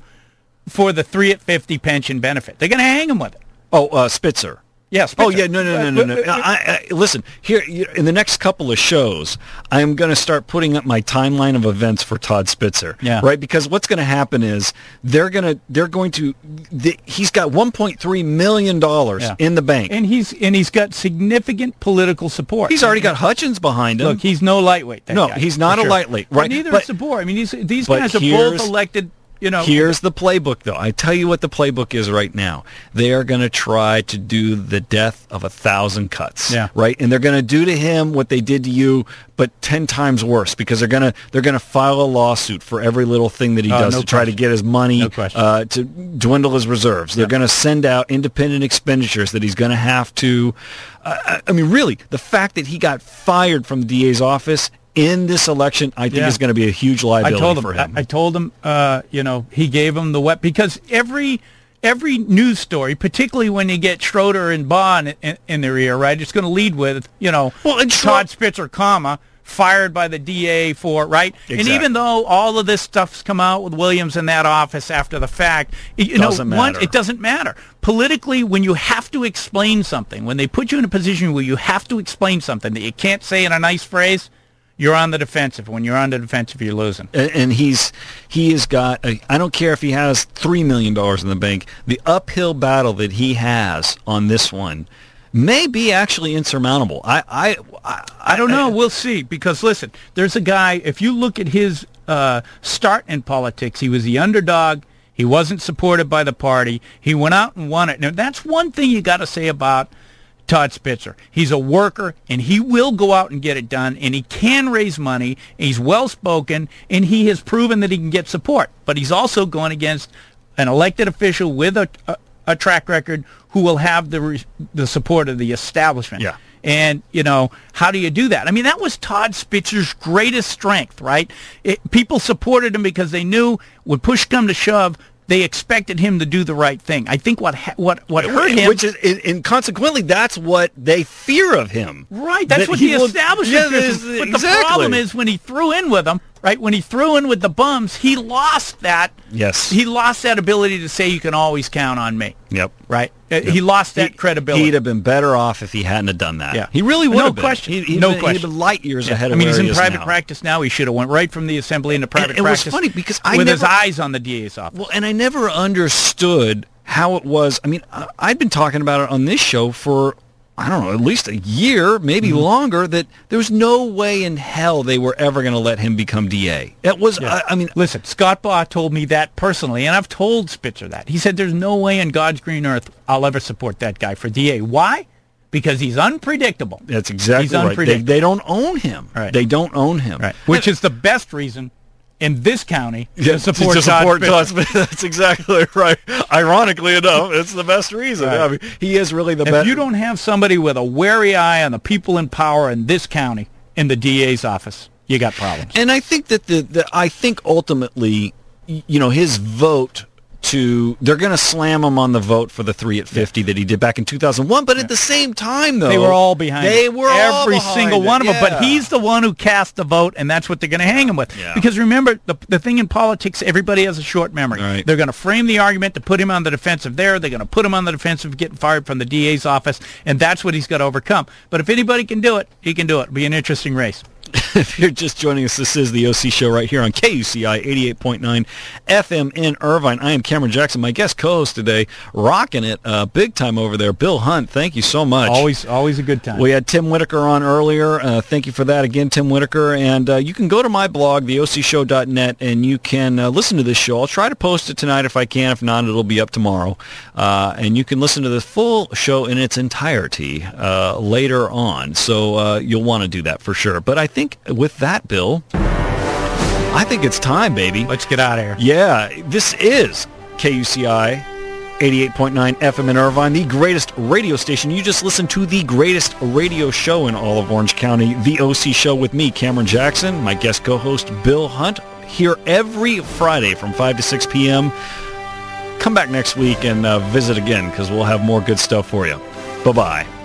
for the three at fifty pension benefit. They're going to hang him with it. Oh, uh, Spitzer. Yeah, Spitzer. Oh, yeah, no, no, no, no, no. I, I, listen, here in the next couple of shows, I'm going to start putting up my timeline of events for Todd Spitzer. Yeah. Right, because what's going to happen is they're going to they're going to the, he's got one point three million dollars yeah. in the bank, and he's and he's got significant political support. He's already got Hutchins behind him. Look, he's no lightweight. That no, guy, he's not a sure. lightweight. Right, but neither but, is the board. I mean, these these guys are both elected. You know, here's the playbook, though. I tell you what the playbook is right now. They are going to try to do the death of a thousand cuts, yeah. right? And they're going to do to him what they did to you, but ten times worse, because they're going to they're going to file a lawsuit for every little thing that he uh, does no to question. try to get his money, no uh, to dwindle his reserves. They're yeah. going to send out independent expenditures that he's going to have to. Uh, I mean, really, the fact that he got fired from the D A's office in this election, I think yeah. is going to be a huge liability I told him, for him. I, I told him, uh, you know, he gave him the wet because every every news story, particularly when you get Schroeder and Baugh in, in, in their ear, right, it's going to lead with, you know, well, and Todd Schro- Spitzer, comma, fired by the D A for, right? Exactly. And even though all of this stuff's come out with Williams in that office after the fact, it, you doesn't know, matter. One, it doesn't matter. Politically, when you have to explain something, when they put you in a position where you have to explain something that you can't say in a nice phrase, you're on the defensive. When you're on the defensive, you're losing. And, and he's he has got a, I don't care if he has three million dollars in the bank, the uphill battle that he has on this one may be actually insurmountable. I I, I, I don't know. I, we'll see. Because, listen, there's a guy, if you look at his uh, start in politics, he was the underdog. He wasn't supported by the party. He went out and won it. Now, that's one thing you got to say about Todd Spitzer. He's a worker, and he will go out and get it done, and he can raise money, and he's well-spoken, and he has proven that he can get support. But he's also going against an elected official with a, a, a track record who will have the re, the support of the establishment. Yeah. And, you know, how do you do that? I mean, that was Todd Spitzer's greatest strength, right? It, people supported him because they knew when push come to shove, they expected him to do the right thing. I think what ha- what what hurt him, which is, and consequently, that's what they fear of him. Right. That's that what he established. Yeah, but exactly. The problem is when he threw in with them. Right. When he threw in with the bums, he lost that. Yes. He lost that ability to say you can always count on me. Yep. Right. Yep. He lost that he, credibility. He'd have been better off if he hadn't have done that. Yeah. He really would. No have question. Been. He, he'd no been, question. He'd been light years yeah. ahead of. I mean, where he's in he private now. practice now. He should have went right from the assembly into private and, and practice. It was funny because I with never, his eyes on the D A's office. Well, and I never understood how it was. I mean, I, I'd been talking about it on this show for, I don't know, at least a year, maybe mm-hmm. longer, that there was no way in hell they were ever going to let him become D A. That was, yeah. I, I mean... Listen, Scott Baugh told me that personally, and I've told Spitzer that. He said, there's no way in God's green earth I'll ever support that guy for D A. Why? Because he's unpredictable. That's exactly he's right. They, they don't own him. Right. They don't own him. Right. Which is the best reason in this county yeah, to support, to support Todd Spitzer. Todd, that's exactly right. Ironically enough, it's the best reason. Right. I mean, he is really the if best. If you don't have somebody with a wary eye on the people in power in this county, in the D A's office, you got problems. And I think that the, the I think ultimately, you know, his vote to, they're going to slam him on the vote for the three at fifty yeah. that he did back in two thousand one. But yeah. at the same time, though, they were all behind They him. were Every all single one it. of yeah. them. But he's the one who cast the vote, and that's what they're going to hang him with. Yeah. Because remember, the the thing in politics, everybody has a short memory. Right. They're going to frame the argument to put him on the defensive there. They're going to put him on the defensive getting fired from the D A's office, and that's what he's got to overcome. But if anybody can do it, he can do it. It'll be an interesting race. If you're just joining us, this is the O C Show right here on K U C I eighty-eight point nine F M in Irvine. I am Cameron Jackson. My guest co-host today, rocking it uh, big time over there, Bill Hunt. Thank you so much. Always always a good time. We had Tim Whitaker on earlier. Uh, thank you for that again, Tim Whitaker. And uh, you can go to my blog, the O C show dot net, and you can uh, listen to this show. I'll try to post it tonight if I can. If not, it'll be up tomorrow. Uh, and you can listen to the full show in its entirety uh, later on. So uh, you'll want to do that for sure. But I think with that, Bill, I think it's time, baby. Let's get out of here. Yeah, this is K U C I eighty-eight point nine F M in Irvine, the greatest radio station. You just listened to the greatest radio show in all of Orange County, The O C Show, with me, Cameron Jackson, my guest co-host, Bill Hunt, here every Friday from five to six p.m. Come back next week and uh, visit again, because we'll have more good stuff for you. Bye-bye.